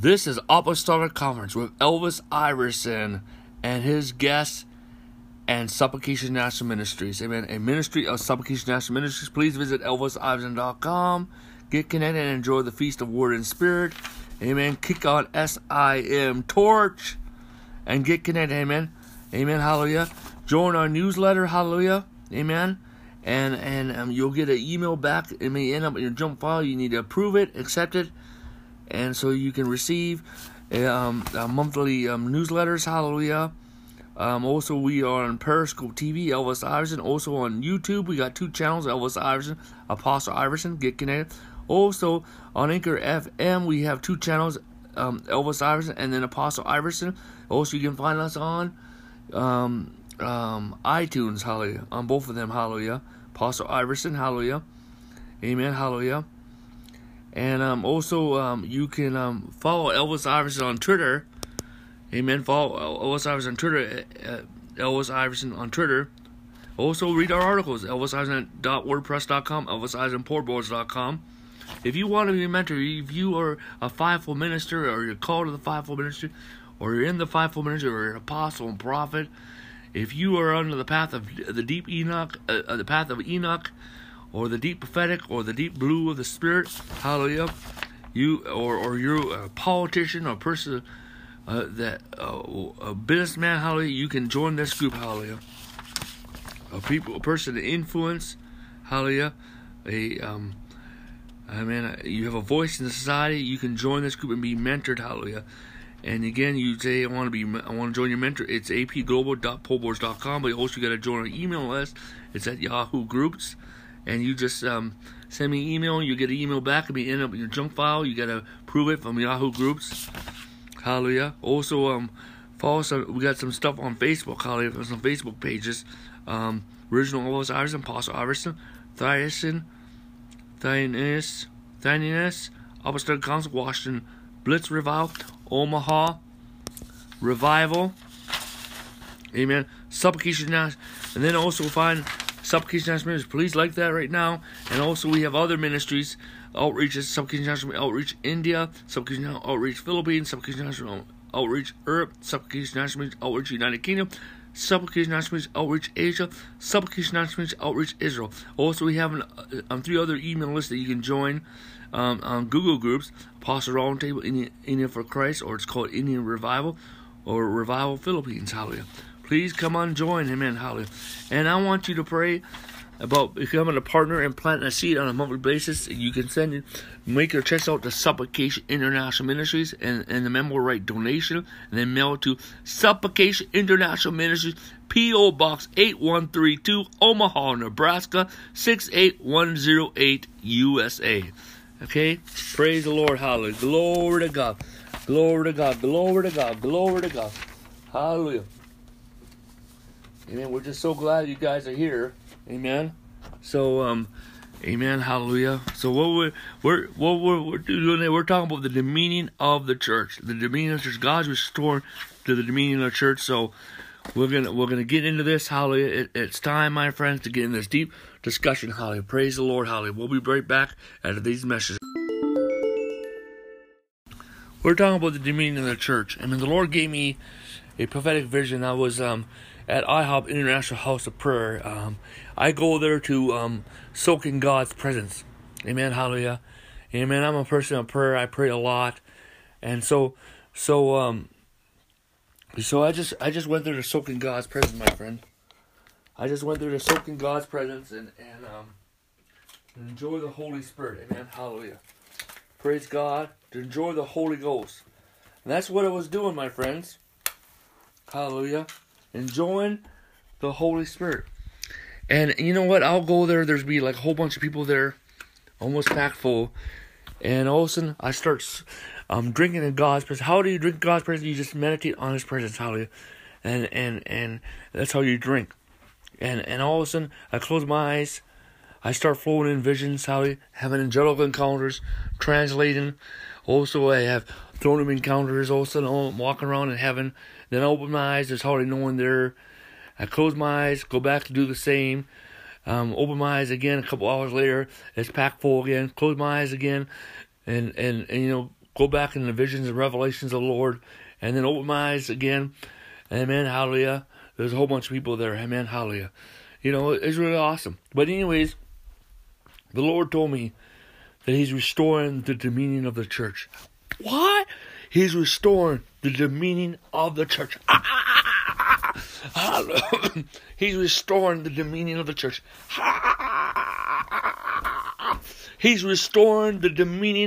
This is Apostolic Conference with Elvis Iverson and his guests and Supplication National Ministries. Amen. A ministry of Supplication National Ministries. Please visit ElvisIverson.com. Get connected and enjoy the Feast of Word and Spirit. Amen. Kick on SIM torch and get connected. Amen. Amen. Hallelujah. Join our newsletter. Hallelujah. Amen. And you'll get an email back. It may end up in your junk file. You need to approve it, accept it. And so you can receive monthly newsletters. Hallelujah. Also, we are on Periscope TV, Elvis Iverson. Also on YouTube, we got two channels, Elvis Iverson, Apostle Iverson. Get connected. Also, on Anchor FM, we have two channels, Elvis Iverson and then Apostle Iverson. Also, you can find us on iTunes, hallelujah, on both of them, hallelujah. Apostle Iverson, hallelujah. Amen, hallelujah. And also, you can follow Elvis Iverson on Twitter. Amen. Follow Elvis Iverson on Twitter. Elvis Iverson on Twitter. Also, read our articles. ElvisIverson.wordpress.com. ElvisIverson.portboards.com. If you want to be a mentor, if you are a fivefold minister, or you're called to the fivefold ministry, or you're in the fivefold ministry, or you're an apostle and prophet, if you are under the path of the deep Enoch, the path of Enoch, or the deep prophetic, or the deep blue of the Spirit, hallelujah, you or you're a politician or person a businessman, hallelujah, you can join this group, hallelujah. A person of influence, hallelujah. You have a voice in the society. You can join this group and be mentored, hallelujah. And again, you say I want to join your mentor. It's apglobal.polboards.com. But also you got to join our email list. It's at Yahoo Groups. And you just send me an email. You get an email back. It may end up in your junk file. You got to prove it from Yahoo Groups. Hallelujah. Also, follow us. We got some stuff on Facebook. Hallelujah. Some Facebook pages. Original Elvis Iverson, Apostle Iverson, Thyness, Apostolic Council, Washington, Blitz Revival, Omaha Revival. Amen. Supplication National. And then also find Supplication National Ministries. Please like that right now. And also we have other ministries. Outreaches, Supplication National Outreach India, Supplication National Outreach Philippines, Supplication National Outreach Europe, Supplication National Outreach United Kingdom, Supplication National Outreach Asia, Supplication National Outreach Israel. Also, we have three other email lists that you can join on Google Groups, Apostle Roundtable, India for Christ, or it's called Indian Revival, or Revival Philippines, hallelujah. Please come on, join, amen, hallelujah. And I want you to pray about becoming a partner and planting a seed on a monthly basis. You can make your checks out to Supplication International Ministries, and the member will write donation, and then mail it to Supplication International Ministries, P.O. Box 8132, Omaha, Nebraska, 68108, USA. Okay? Praise the Lord, hallelujah. Glory to God. Glory to God. Glory to God. Glory to God. Hallelujah. Amen. We're just so glad you guys are here. Amen. So, amen. Hallelujah. So what we're doing today, we're talking about the dominion of the church. The dominion of the church. God's restored to the dominion of the church. So we're gonna get into this. Hallelujah. It's time, my friends, to get in this deep discussion. Hallelujah. Praise the Lord. Hallelujah. We'll be right back after these messages. We're talking about the dominion of the church. I mean, the Lord gave me a prophetic vision. I was at IHOP, International House of Prayer. I go there to soak in God's presence. Amen, hallelujah. Amen, I'm a person of prayer. I pray a lot. And so I just went there to soak in God's presence, my friend. I just went there to soak in God's presence and enjoy the Holy Spirit. Amen, hallelujah. Praise God, to enjoy the Holy Ghost. And that's what I was doing, my friends. Hallelujah. Enjoying the Holy Spirit. And you know what? I'll go there. There's be like a whole bunch of people there, almost packed full. And all of a sudden, I start drinking in God's presence. How do you drink God's presence? You just meditate on His presence. Hallelujah. And that's how you drink. And all of a sudden, I close my eyes. I start flowing in visions. Hallelujah. Having angelical encounters, translating. Also, I have throne room encounters. All of a sudden, I'm walking around in heaven. Then I open my eyes. There's hardly no one there. I close my eyes. Go back to do the same. Open my eyes again. A couple hours later, it's packed full again. Close my eyes again, and go back in the visions and revelations of the Lord, and then open my eyes again. Amen, hallelujah. There's a whole bunch of people there. Amen, hallelujah. You know, it's really awesome. But anyways, the Lord told me that he's restoring the dominion of the church. What? He's restoring the dominion of the church. He's restoring the dominion of the church. He's restoring the dominion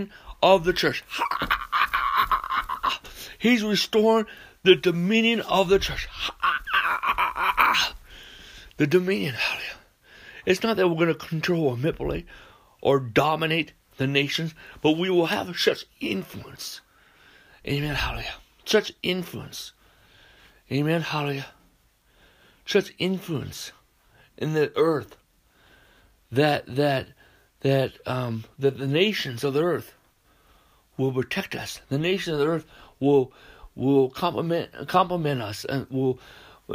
of the church. He's restoring the dominion of the church. The dominion. It's not that we're going to control or manipulate or dominate the nations, but we will have such influence. Amen, hallelujah. Such influence. Amen, hallelujah. Such influence in the earth that the nations of the earth will protect us. The nations of the earth will compliment us, and the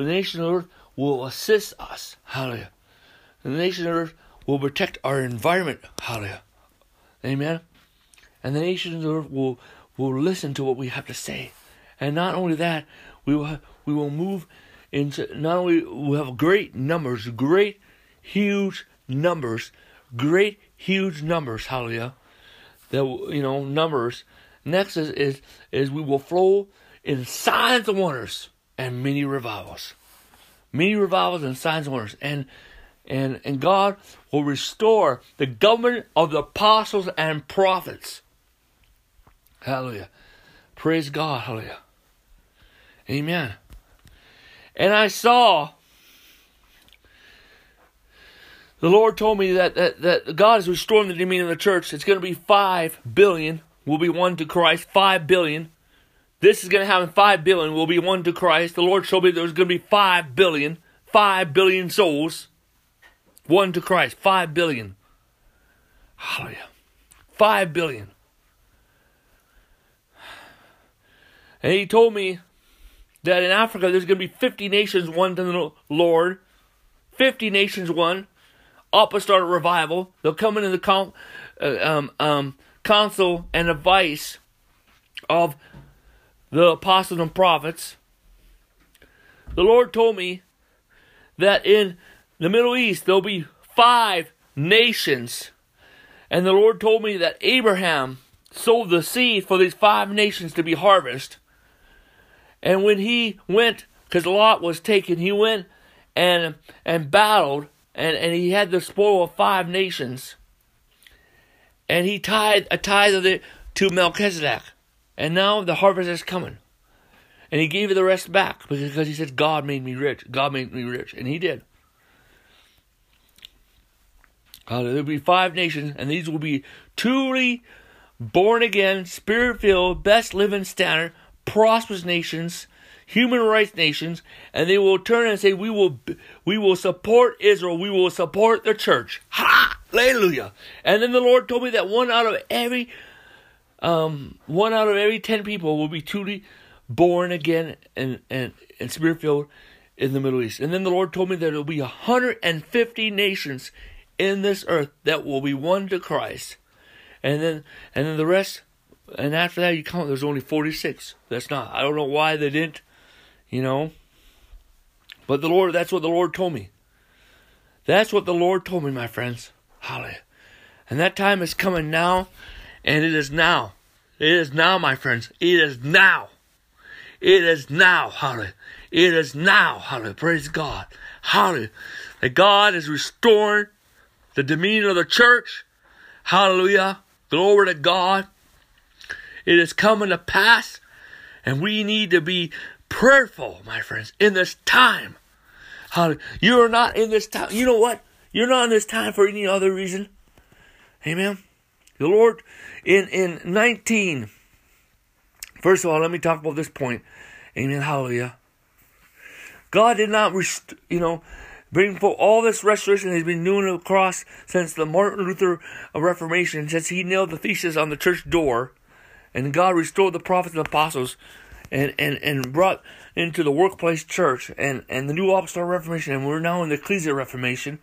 nations of the earth will assist us. Hallelujah. The nations of the earth will protect our environment. Hallelujah. Amen. And the nations of the earth will listen to what we have to say. And not only that, we will move into, not only we'll have great, huge numbers, hallelujah, that, you know, numbers. Next is we will flow in signs and wonders and many revivals and signs and wonders. And God will restore the government of the apostles and prophets. Hallelujah. Praise God. Hallelujah. Amen. And I saw, the Lord told me that God is restoring the dominion of the church. It's going to be 5 billion. We'll be one to Christ. 5 billion. This is going to happen. 5 billion. We'll be one to Christ. The Lord showed me there's going to be 5 billion. 5 billion souls. One to Christ. 5 billion. Hallelujah. 5 billion. And he told me that in Africa there's going to be 50 nations one to the Lord. 50 nations one. Up and start a revival. They'll come into the counsel and advice of the apostles and prophets. The Lord told me that in the Middle East there'll be 5 nations. And the Lord told me that Abraham sowed the seed for these 5 nations to be harvested. And when he went, because Lot was taken, he went and battled, and he had the spoil of 5 nations. And he tied a tithe of it to Melchizedek. And now the harvest is coming. And he gave the rest back because he said, God made me rich. God made me rich. And he did. There'll be 5 nations, and these will be truly born again, spirit-filled, best living standard, prosperous nations, human rights nations, and they will turn and say, we will support Israel, we will support the church. Hallelujah. And then the Lord told me that one out of every 10 people will be truly born again and spirit-filled in the Middle East. And then the Lord told me that there will be 150 nations in this earth that will be one to Christ. And then the rest, and after that you count, there's only 46. That's not, I don't know why they didn't, you know. But the Lord, that's what the Lord told me. That's what the Lord told me, my friends. Hallelujah. And that time is coming now, and it is now. It is now, my friends. It is now. It is now, hallelujah. It is now, hallelujah. Praise God. Hallelujah. That God is restoring the dominion of the church. Hallelujah. Glory to God. It is coming to pass. And we need to be prayerful, my friends, in this time. Hallelujah. You are not in this time. You know what? You're not in this time for any other reason. Amen. The Lord, in 19. First of all, let me talk about this point. Amen. Hallelujah. God did not, bringing forth all this restoration he's been doing across since the Martin Luther Reformation, since he nailed the thesis on the church door, and God restored the prophets and apostles, and brought into the workplace church, and the New Apostolic Reformation, and we're now in the Ecclesia Reformation,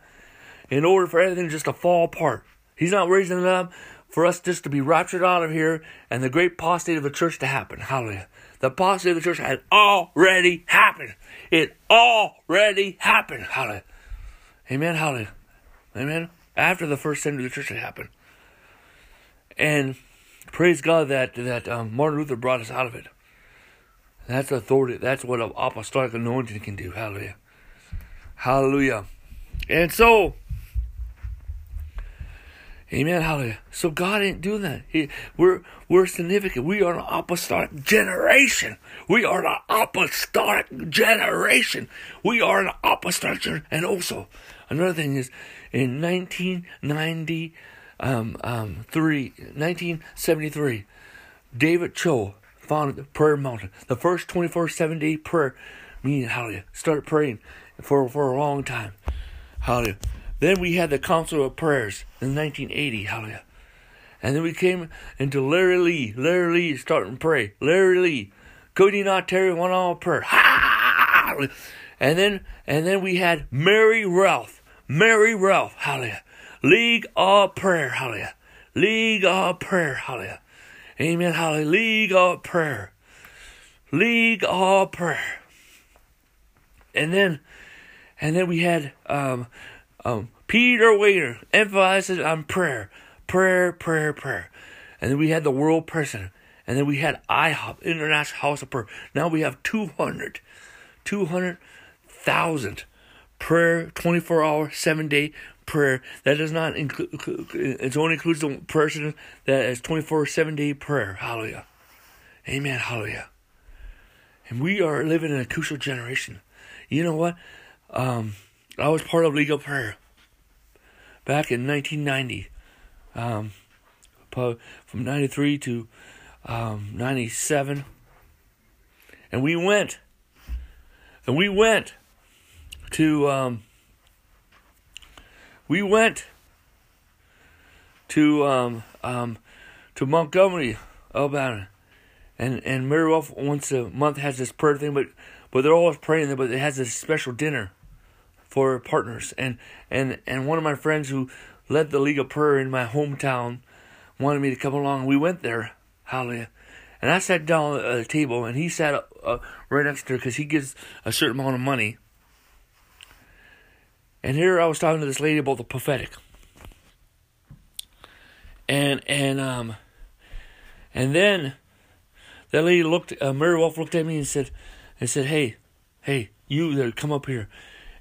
in order for everything just to fall apart. He's not raising it up for us just to be raptured out of here and the great apostasy of the church to happen. Hallelujah. The apostasy of the church had already happened. It already happened. Hallelujah. Amen. Hallelujah. Amen. After the first sin of the church had happened. And praise God that Martin Luther brought us out of it. That's authority. That's what apostolic anointing can do. Hallelujah. Hallelujah. And so, amen, hallelujah. So God ain't doing that. We're significant. We are an apostolic generation. We are an apostolic generation. We are an apostolic generation. And also, another thing is, in 1973, David Cho founded Prayer Mountain. The first 24/7 prayer meeting, hallelujah, started praying for a long time. Hallelujah. Then we had the Council of Prayers in 1980. Hallelujah. And then we came into Larry Lea. Larry Lea starting to pray. Larry Lea. Could he not tarry one hour prayer? Hallelujah. And then we had Mary Ralph. Mary Ralph. Hallelujah. League of Prayer. Hallelujah. League of Prayer. Hallelujah. Amen. Hallelujah. League of Prayer. League of Prayer. And then we had Peter Wagner emphasizes on prayer. And then we had the World Prayer Center. And then we had IHOP, International House of Prayer. Now we have 200,000 prayer, 24-hour, 7-day prayer. That does not include, it only includes the person that is 24, 7-day prayer. Hallelujah. Amen. Hallelujah. And we are living in a crucial generation. You know what? I was part of League of Prayer back in 1990, from 93 to 97, and we went to Montgomery, Alabama, and Mary Ralph once a month has this prayer thing, but they're always praying there, but it has this special dinner for partners, and one of my friends who led the League of Prayer in my hometown wanted me to come along, and we went there, hallelujah, and I sat down at a table, and he sat right next to her, because he gives a certain amount of money, and here I was talking to this lady about the prophetic, and then that lady looked, Mary Wolf looked at me and said, hey, you there, come up here.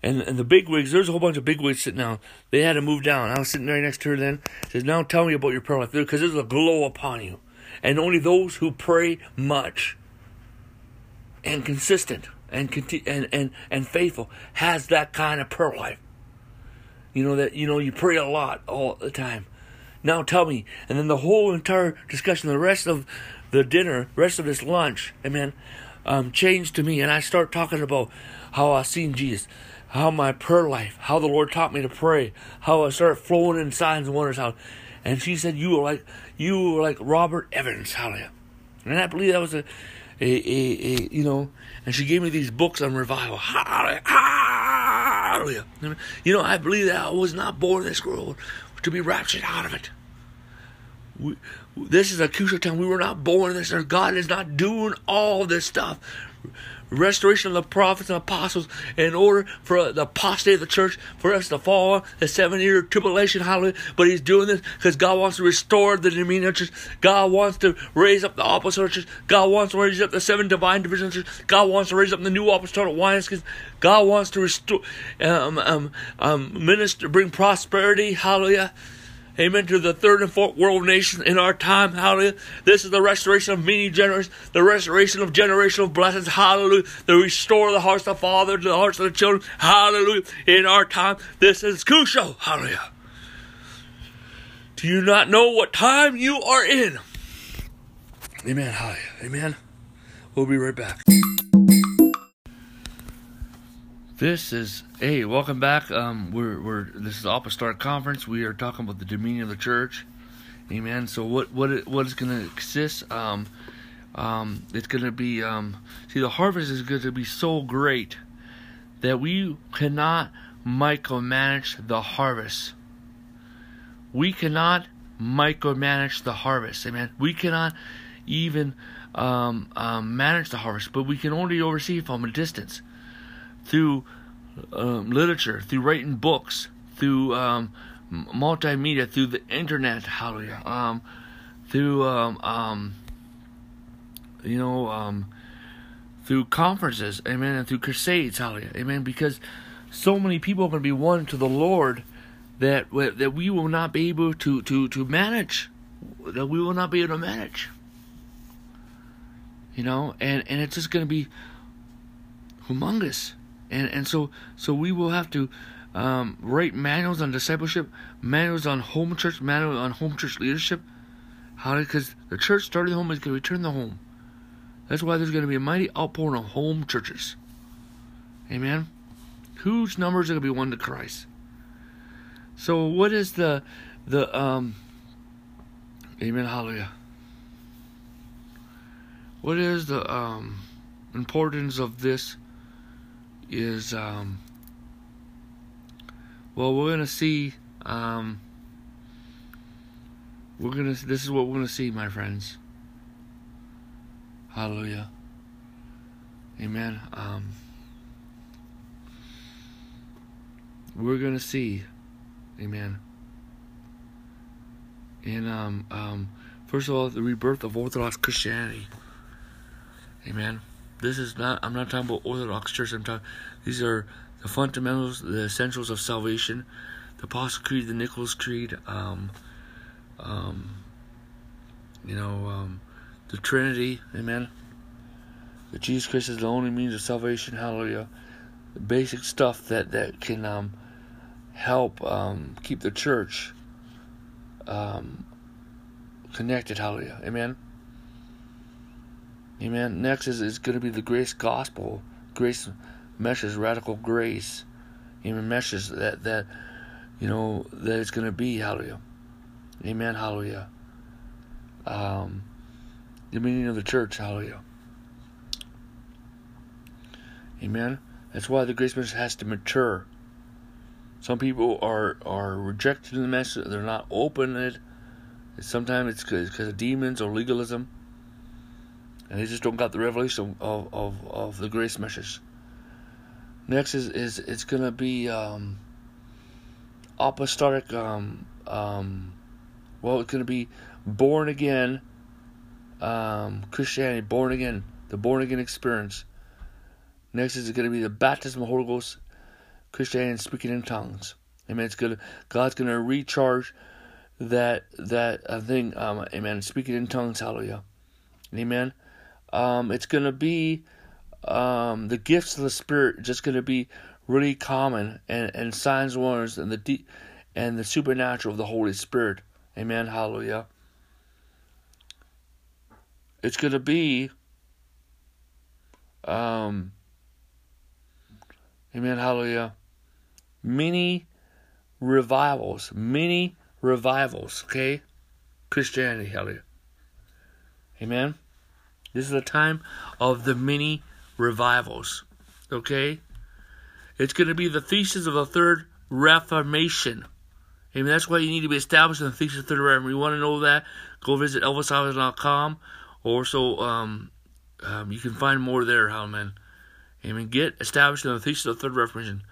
And the bigwigs, there's a whole bunch of bigwigs sitting down. They had to move down. I was sitting right next to her then. She says, now tell me about your prayer life, because there's a glow upon you. And only those who pray much and consistent and faithful has that kind of prayer life. You know, you pray a lot all the time. Now tell me. And then the whole entire discussion, the rest of the dinner, rest of this lunch, amen, changed to me. And I start talking about how I seen Jesus. How my prayer life, how the Lord taught me to pray, how I started flowing in signs and wonders. How, and she said, "You were like Robert Evans, hallelujah." And I believe that was a. And she gave me these books on revival, hallelujah. You know, I believe that I was not born in this world to be raptured out of it. This is a crucial time. We were not born in this. God is not doing all this stuff. Restoration of the prophets and apostles in order for the apostate of the church, for us to fall on the 7-year tribulation, hallelujah. But he's doing this because God wants to restore the dominion of the church. God wants to raise up the apostolic church. God wants to raise up the 7 divine divisions of the church. God wants to raise up the new apostolic wineskins. God wants to restore, minister, bring prosperity, hallelujah. Amen to the 3rd and 4th world nations in our time. Hallelujah. This is the restoration of many generations. The restoration of generational blessings. Hallelujah. The restore of the hearts of the father to the hearts of the children. Hallelujah. In our time. This is crucial. Hallelujah. Do you not know what time you are in? Amen. Hallelujah. Amen. We'll be right back. Welcome back. This is the Apostolic Conference. We are talking about the dominion of the church. Amen. So what is going to exist? It's going to be, the harvest is going to be so great that we cannot micromanage the harvest. We cannot micromanage the harvest. Amen. We cannot even manage the harvest, but we can only oversee from a distance through literature, through writing books, through multimedia, through the internet, hallelujah, through through conferences, amen, and through crusades, hallelujah, amen, because so many people are going to be won to the Lord that we will not be able to manage, that we will not be able to manage, you know, and it's just going to be humongous, and so we will have to write manuals on discipleship, manuals on home church, manuals on home church leadership, hallelujah, because the church started the home is going to return the home. That's why there's going to be a mighty outpouring of home churches. Amen. Huge numbers are going to be won to Christ. So what is the amen, hallelujah. What is the importance of this is, well, we're going to see, this is what we're going to see, my friends. Hallelujah. Amen. We're going to see. Amen. And first of all, the rebirth of Orthodox Christianity. Amen. This is not, I'm not talking about Orthodox Church. I'm talking, these are the fundamentals, the essentials of salvation. The Apostolic Creed, the Nicholas Creed. The Trinity, amen. That Jesus Christ is the only means of salvation, hallelujah. The basic stuff that can help keep the church connected, hallelujah, amen. Amen. Next is going to be the grace gospel. Grace meshes, radical grace, amen, meshes that it's going to be, hallelujah. Amen, hallelujah. The meaning of the church, hallelujah. Amen. That's why the grace message has to mature. Some people are rejected in the message. They're not open to it. Sometimes it's because of demons or legalism. And they just don't got the revelation of the grace message. Next is it's going to be apostolic. It's going to be born again. Christianity, born again, the born again experience. Next is going to be the baptism of the Holy Ghost, Christianity, and speaking in tongues. Amen. It's going, God's going to recharge that thing. Amen. Speaking in tongues. Hallelujah. Amen. It's going to be the gifts of the Spirit, just going to be really common, and signs, wonders, and the supernatural of the Holy Spirit. Amen. Hallelujah. It's going to be, amen, hallelujah, many revivals, okay? Christianity, hallelujah. Amen? This is the time of the many revivals, okay? It's going to be the Thesis of the Third Reformation. Amen, that's why you need to be established in the Thesis of the Third Reformation. You want to know that, go visit ElvisIverson.com. Also, you can find more there, hallelujah. Amen. Get established in the Thesis of the Third Reformation.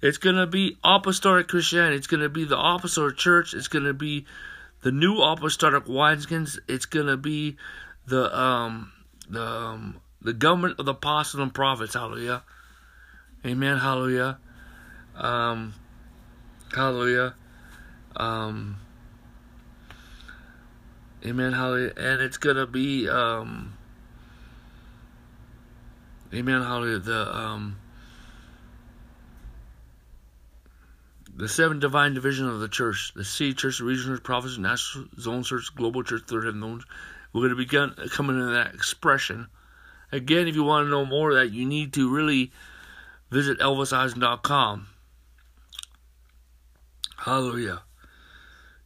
It's going to be apostolic Christianity. It's going to be the apostolic church. It's going to be the new apostolic wineskins. It's going to be the government of the apostles and prophets. Hallelujah. Amen. Hallelujah. Hallelujah. Amen, hallelujah. And it's going to be, amen, hallelujah, the seven divine division of the church, the seed church, the regional church, prophets, national zone church, global church, third heaven zones. We're going to be coming into that expression. Again, if you want to know more of that, you need to really visit ElvisIverson.com. Hallelujah.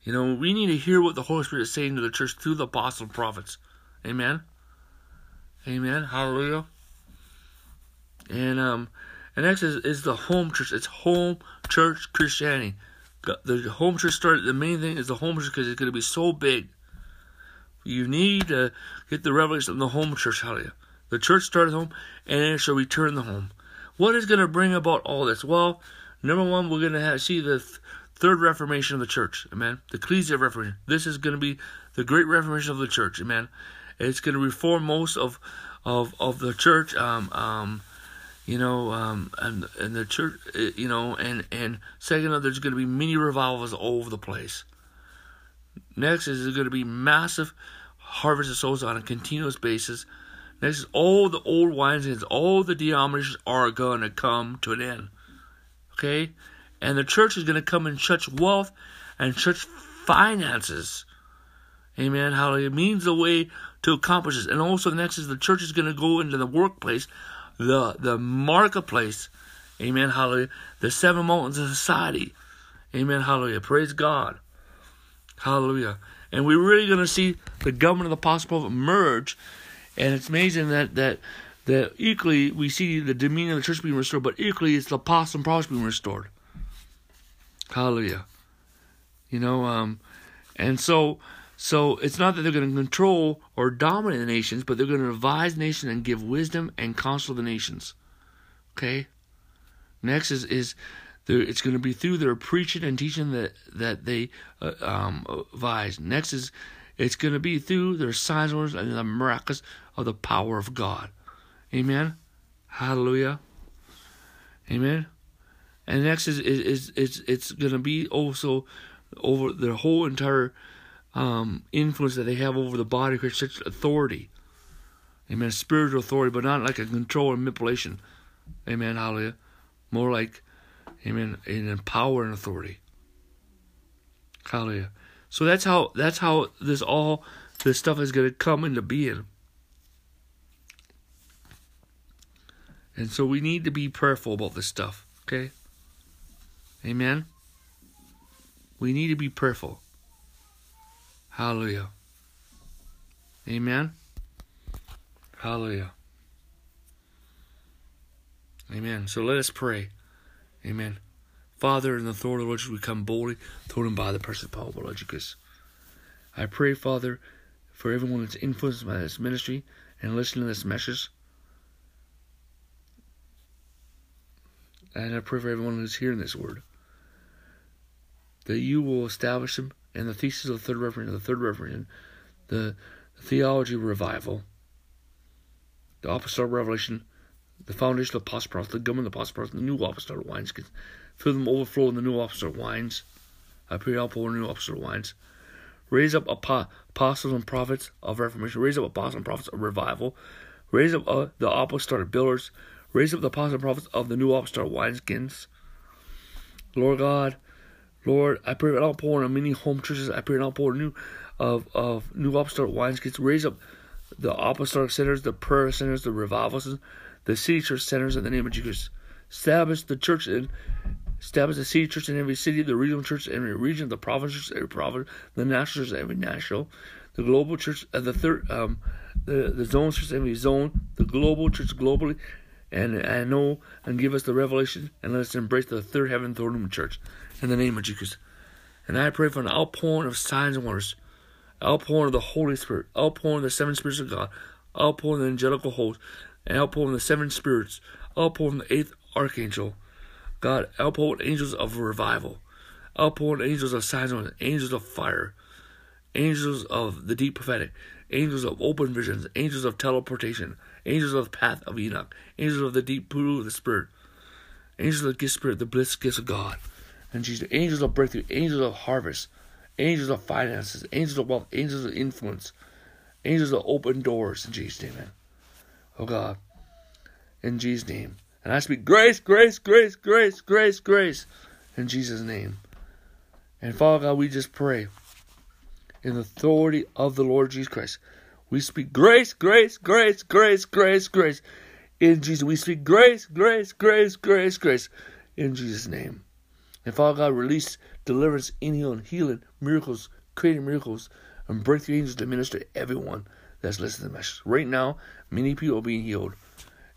You know, we need to hear what the Holy Spirit is saying to the church through the apostles and prophets. Amen? Amen. Hallelujah. And next is the home church. It's home church Christianity. The home church started, the main thing is the home church, because it's going to be so big. You need to get the revelation of the home church. Hallelujah. The church started home, and it shall return the home. What is going to bring about all this? Well, number one, we're going to see the third reformation of the church. Amen. The Ecclesia Reformation. This is going to be the great reformation of the church. Amen. It's going to reform most of the church. And the church. And second, there's going to be many revivals all over the place. Next is going to be massive harvest of souls on a continuous basis. Next is all the old wineskins, all the denominations are going to come to an end. Okay? And the church is going to come in church wealth and church finances. Amen. Hallelujah. It means the way to accomplish this. And also next is the church is going to go into the workplace, the marketplace. Amen. Hallelujah. The seven mountains of society. Amen. Hallelujah. Praise God. Hallelujah. And we're really going to see the government of the apostle prophet merge. And it's amazing that equally we see the dominion of the church being restored, but equally it's the apostle and prophets being restored. Hallelujah. So it's not that they're going to control or dominate the nations, but they're going to advise nations and give wisdom and counsel to the nations. Okay? Next is it's going to be through their preaching and teaching that they advise. Next is it's going to be through their signs, wonders, and the miracles of the power of God. Amen? Hallelujah. Amen? And next is it's going to be also over their whole entire influence that they have over the body of Christ, such authority. Amen? Spiritual authority, but not like a control or manipulation. Amen? Hallelujah. More like, amen, an power and authority. Hallelujah. So that's how this stuff is going to come into being. And so we need to be prayerful about this stuff, okay? Amen? We need to be prayerful. Hallelujah. Amen? Hallelujah. Amen. So let us pray. Amen. Father, in the authority of the Lord, we come boldly, thrown by the person of Paul Bologicus. I pray, Father, for everyone that's influenced by this ministry and listening to this message. And I pray for everyone who's hearing this word, that you will establish them in the thesis of the third reformation, the theology of revival, the apostolic revelation, the foundation of the apostle prophets, the government of the apostle prophets, the new apostolic wines. Fill them overflow in the new apostolic wines. I pray all for new apostolic wines. Raise up apostles and prophets of reformation. Raise up apostles and prophets of revival. Raise up the apostolic builders. Raise up the apostles and prophets of the new apostolic wineskins. Lord God, Lord, I pray an outpouring of many home churches. I pray an outpouring of new apostolic wineskins. Raise up the apostolic centers, the prayer centers, the revival centers, the city church centers in the name of Jesus. Establish the church in. Establish the city church in every city, the regional church in every region, the province church in every province, the national church in every national, the global church, the zone church in every zone, the global church globally, and give us the revelation, and let us embrace the third heaven throne room church, in the name of Jesus. And I pray for an outpouring of signs and wonders, outpouring of the Holy Spirit, outpouring of the seven spirits of God, outpouring of the angelical host, and outpouring of the seven spirits, outpouring of the eighth archangel. God, outpouring angels of revival, outpouring angels of signs and wonders, angels of fire, angels of the deep prophetic, angels of open visions, angels of teleportation, angels of the path of Enoch, angels of the deep pool of the Spirit, angels of the gift Spirit, the bliss gifts of God, and Jesus, angels of breakthrough, angels of harvest, angels of finances, angels of wealth, angels of influence, angels of open doors, in Jesus' name, amen. Oh God, in Jesus' name. And I speak grace, grace, grace, grace, grace, grace in Jesus' name. And Father God, we just pray in the authority of the Lord Jesus Christ. We speak grace, grace, grace, grace, grace, grace in Jesus. We speak grace, grace, grace, grace, grace in Jesus' name. And Father God, release deliverance, in healing, miracles, creating miracles, and breakthrough angels to minister to everyone that's listening to the message. Right now, many people are being healed.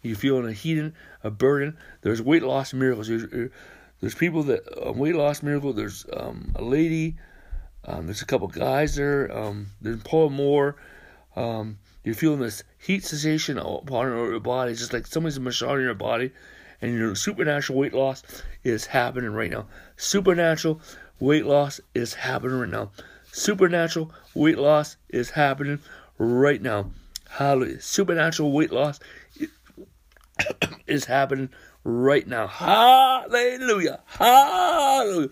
You're feeling a burden. There's weight loss miracles. There's people that weight loss miracle. There's a lady. There's a couple guys there. There's Paul Moore. You're feeling this heat sensation upon your body. It's just like somebody's massaging your body, and your supernatural weight loss is happening right now. Supernatural weight loss is happening right now. Supernatural weight loss is happening right now. Hallelujah. Supernatural weight loss is happening right now. Hallelujah. Hallelujah.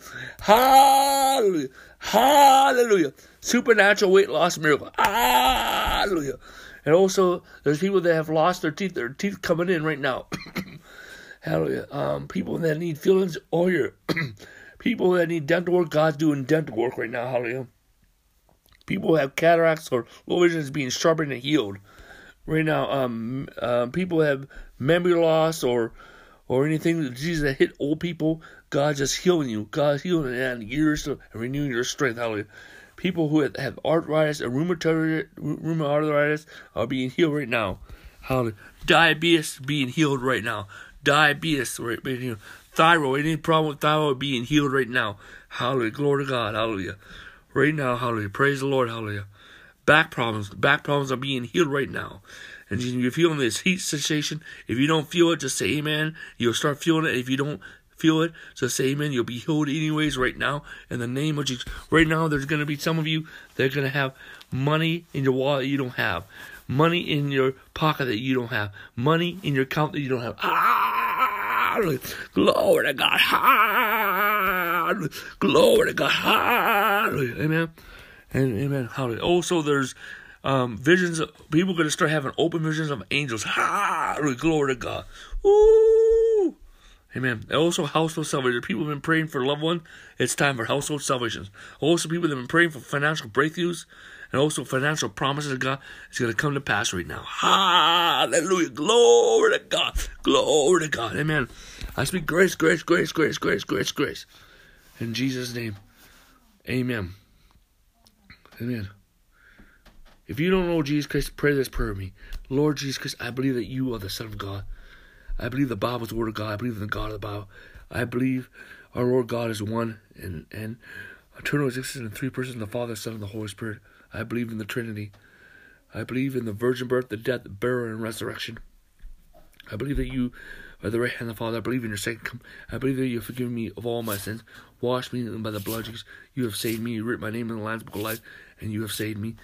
Hallelujah. Hallelujah. Supernatural weight loss miracle. Hallelujah. And also, there's people that have lost their teeth. Their teeth coming in right now. Hallelujah. People that need fillings all year. People that need dental work. God's doing dental work right now. Hallelujah. People who have cataracts or low vision is being sharpened and healed right now. People have memory loss or anything, the disease that hit old people. God's just healing you. God's healing and years and renewing your strength. Hallelujah. People who have arthritis and rheumatoid arthritis are being healed right now. Hallelujah. Diabetes being healed right now. Diabetes being healed. Thyroid, any problem with thyroid being healed right now. Hallelujah. Glory to God. Hallelujah. Right now, hallelujah. Praise the Lord, hallelujah. Back problems are being healed right now. And you're feeling this heat sensation. If you don't feel it, just say amen. You'll start feeling it. If you don't feel it, just say amen. You'll be healed anyways right now. In the name of Jesus. Right now, there's going to be some of you that are going to have money in your wallet you don't have. Money in your pocket that you don't have. Money in your account that you don't have. Hallelujah. Glory to God. Hallelujah. Glory to God. Hallelujah. Amen. And amen. Hallelujah. Also, there's visions. People are going to start having open visions of angels. Hallelujah. Glory to God. Ooh. Amen. And also, household salvation. People have been praying for loved ones. It's time for household salvations. Also, people have been praying for financial breakthroughs. And also, financial promises of God is going to come to pass right now. Hallelujah. Glory to God. Glory to God. Amen. I speak grace, grace, grace, grace, grace, grace, grace. In Jesus' name. Amen. Amen. If you don't know Jesus Christ, pray this prayer with me. Lord Jesus Christ, I believe that you are the Son of God. I believe the Bible is the Word of God. I believe in the God of the Bible. I believe our Lord God is one and eternal existence in three persons, the Father, Son, and the Holy Spirit. I believe in the Trinity. I believe in the virgin birth, the death, the burial, and resurrection. I believe that you are the right hand of the Father. I believe in your second coming. I believe that you have forgiven me of all my sins. Wash me by the blood of Jesus. You have saved me. You wrote my name in the Lamb's Book of Life, and you have saved me.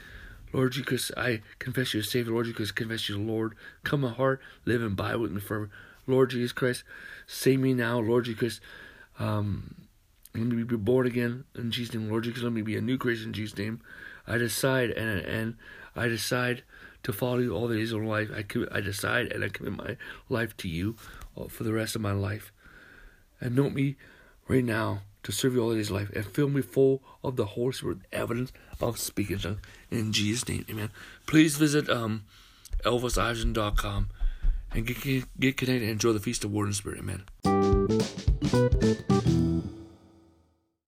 Lord Jesus, I confess you as Savior. Lord Jesus, confess you as Lord. Come my heart, live and abide with me forever. Lord Jesus Christ, save me now. Lord Jesus, let me be born again in Jesus' name. Lord Jesus, let me be a new creation in Jesus' name. I decide and I decide to follow you all the days of my life. I decide and I commit my life to you for the rest of my life. And note me right now to serve you all the days of life. And fill me full of the Holy Spirit with evidence of speaking tongues. In Jesus' name, amen. Please visit ElvisIverson.com and get connected and enjoy the Feast of Word and Spirit. Amen.